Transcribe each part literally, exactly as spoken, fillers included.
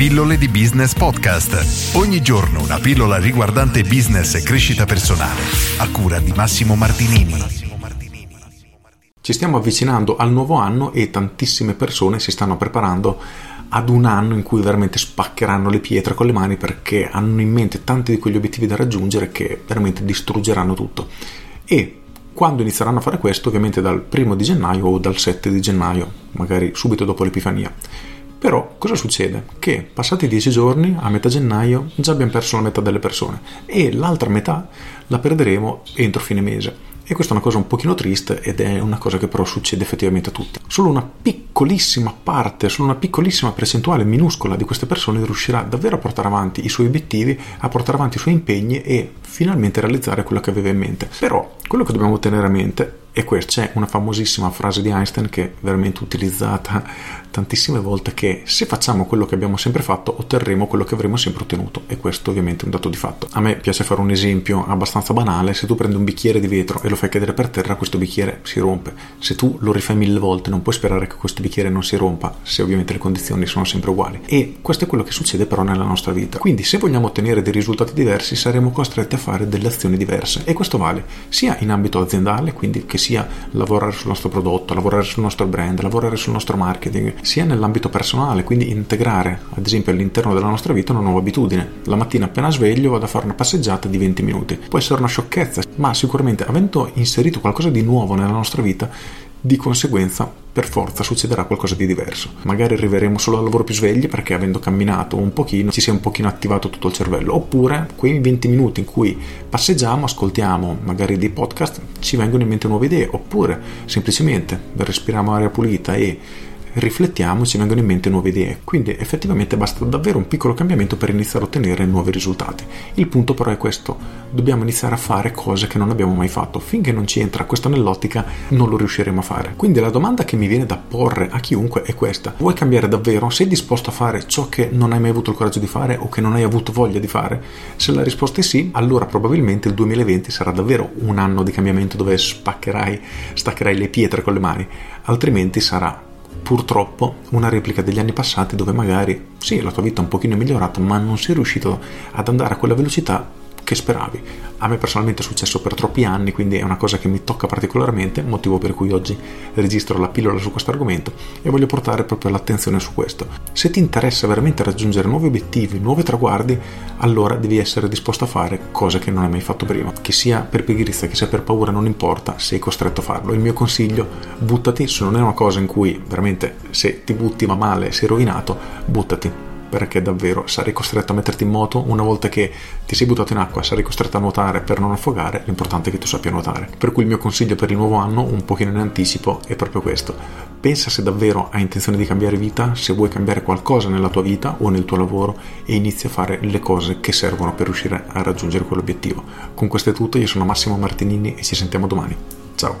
Pillole di Business Podcast. Ogni giorno una pillola riguardante business e crescita personale, a cura di Massimo Martinini. Ci stiamo avvicinando al nuovo anno e tantissime persone si stanno preparando ad un anno in cui veramente spaccheranno le pietre con le mani, perché hanno in mente tanti di quegli obiettivi da raggiungere che veramente distruggeranno tutto. E quando inizieranno a fare questo, ovviamente dal primo di gennaio o dal sette di gennaio, magari subito dopo l'Epifania. Però cosa succede? Che passati dieci giorni, a metà gennaio, già abbiamo perso la metà delle persone e l'altra metà la perderemo entro fine mese. E questa è una cosa un pochino triste, ed è una cosa che però succede effettivamente a tutti. Solo una piccolissima parte, solo una piccolissima percentuale minuscola di queste persone riuscirà davvero a portare avanti i suoi obiettivi, a portare avanti i suoi impegni e finalmente realizzare quello che aveva in mente. Però quello che dobbiamo tenere a mente è questo. C'è una famosissima frase di Einstein che è veramente utilizzata tantissime volte, che se facciamo quello che abbiamo sempre fatto otterremo quello che avremo sempre ottenuto, e questo ovviamente è un dato di fatto. A me piace fare un esempio abbastanza banale: se tu prendi un bicchiere di vetro e lo fai cadere per terra, questo bicchiere si rompe. Se tu lo rifai mille volte non puoi sperare che questo bicchiere non si rompa, se ovviamente le condizioni sono sempre uguali. E questo è quello che succede però nella nostra vita. Quindi se vogliamo ottenere dei risultati diversi saremo costretti a fare delle azioni diverse, e questo vale sia in ambito aziendale, quindi che sia lavorare sul nostro prodotto, lavorare sul nostro brand, lavorare sul nostro marketing, sia nell'ambito personale, quindi integrare ad esempio all'interno della nostra vita una nuova abitudine. La mattina appena sveglio vado a fare una passeggiata di venti minuti. Può essere una sciocchezza, ma sicuramente avendo inserito qualcosa di nuovo nella nostra vita, di conseguenza per forza succederà qualcosa di diverso. Magari arriveremo solo al lavoro più svegli perché avendo camminato un pochino ci si è un pochino attivato tutto il cervello, oppure quei venti minuti in cui passeggiamo, ascoltiamo magari dei podcast, ci vengono in mente nuove idee, oppure semplicemente respiriamo aria pulita e riflettiamo, ci vengono in mente nuove idee. Quindi effettivamente basta davvero un piccolo cambiamento per iniziare a ottenere nuovi risultati. Il punto però è questo: dobbiamo iniziare a fare cose che non abbiamo mai fatto. Finché non ci entra questo nell'ottica non lo riusciremo a fare. Quindi la domanda che mi viene da porre a chiunque è questa: vuoi cambiare davvero? Sei disposto a fare ciò che non hai mai avuto il coraggio di fare o che non hai avuto voglia di fare? Se la risposta è sì, allora probabilmente il duemilaventi sarà davvero un anno di cambiamento dove spaccherai, staccherai le pietre con le mani, altrimenti sarà purtroppo una replica degli anni passati, dove magari sì, la tua vita è un pochino migliorata, ma non sei riuscito ad andare a quella velocità che speravi. A me personalmente è successo per troppi anni, quindi è una cosa che mi tocca particolarmente, motivo per cui oggi registro la pillola su questo argomento e voglio portare proprio l'attenzione su questo. Se ti interessa veramente raggiungere nuovi obiettivi, nuovi traguardi, allora devi essere disposto a fare cose che non hai mai fatto prima. Che sia per pigrizia, che sia per paura, non importa, sei costretto a farlo. Il mio consiglio: buttati. Se non è una cosa in cui veramente se ti butti va male, sei rovinato, buttati, perché davvero sarai costretto a metterti in moto. Una volta che ti sei buttato in acqua sarai costretto a nuotare per non affogare. L'importante è che tu sappia nuotare. Per cui il mio consiglio per il nuovo anno, un pochino in anticipo, è proprio questo: pensa se davvero hai intenzione di cambiare vita, se vuoi cambiare qualcosa nella tua vita o nel tuo lavoro, e inizia a fare le cose che servono per riuscire a raggiungere quell'obiettivo. Con questo è tutto, io sono Massimo Martinini e ci sentiamo domani. Ciao.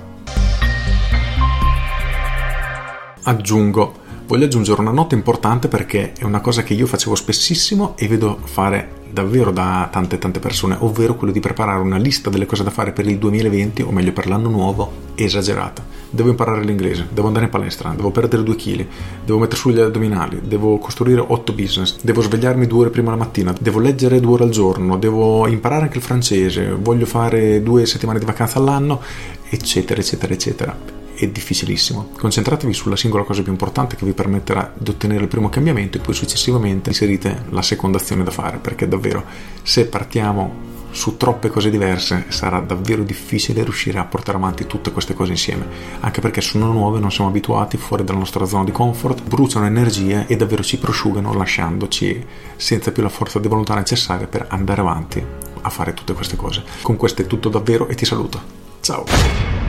Aggiungo Voglio aggiungere una nota importante, perché è una cosa che io facevo spessissimo e vedo fare davvero da tante tante persone, ovvero quello di preparare una lista delle cose da fare per il duemilaventi, o meglio per l'anno nuovo, esagerata. Devo imparare l'inglese, devo andare in palestra, devo perdere due chili, devo mettere su gli addominali, devo costruire otto business, devo svegliarmi due ore prima la mattina, devo leggere due ore al giorno, devo imparare anche il francese, voglio fare due settimane di vacanza all'anno, eccetera eccetera eccetera. È difficilissimo. Concentratevi sulla singola cosa più importante che vi permetterà di ottenere il primo cambiamento, e poi successivamente inserite la seconda azione da fare, perché davvero se partiamo su troppe cose diverse sarà davvero difficile riuscire a portare avanti tutte queste cose insieme, anche perché sono nuove, non siamo abituati, fuori dalla nostra zona di comfort, bruciano energie e davvero ci prosciugano, lasciandoci senza più la forza di volontà necessaria per andare avanti a fare tutte queste cose. Con questo è tutto davvero e ti saluto. Ciao.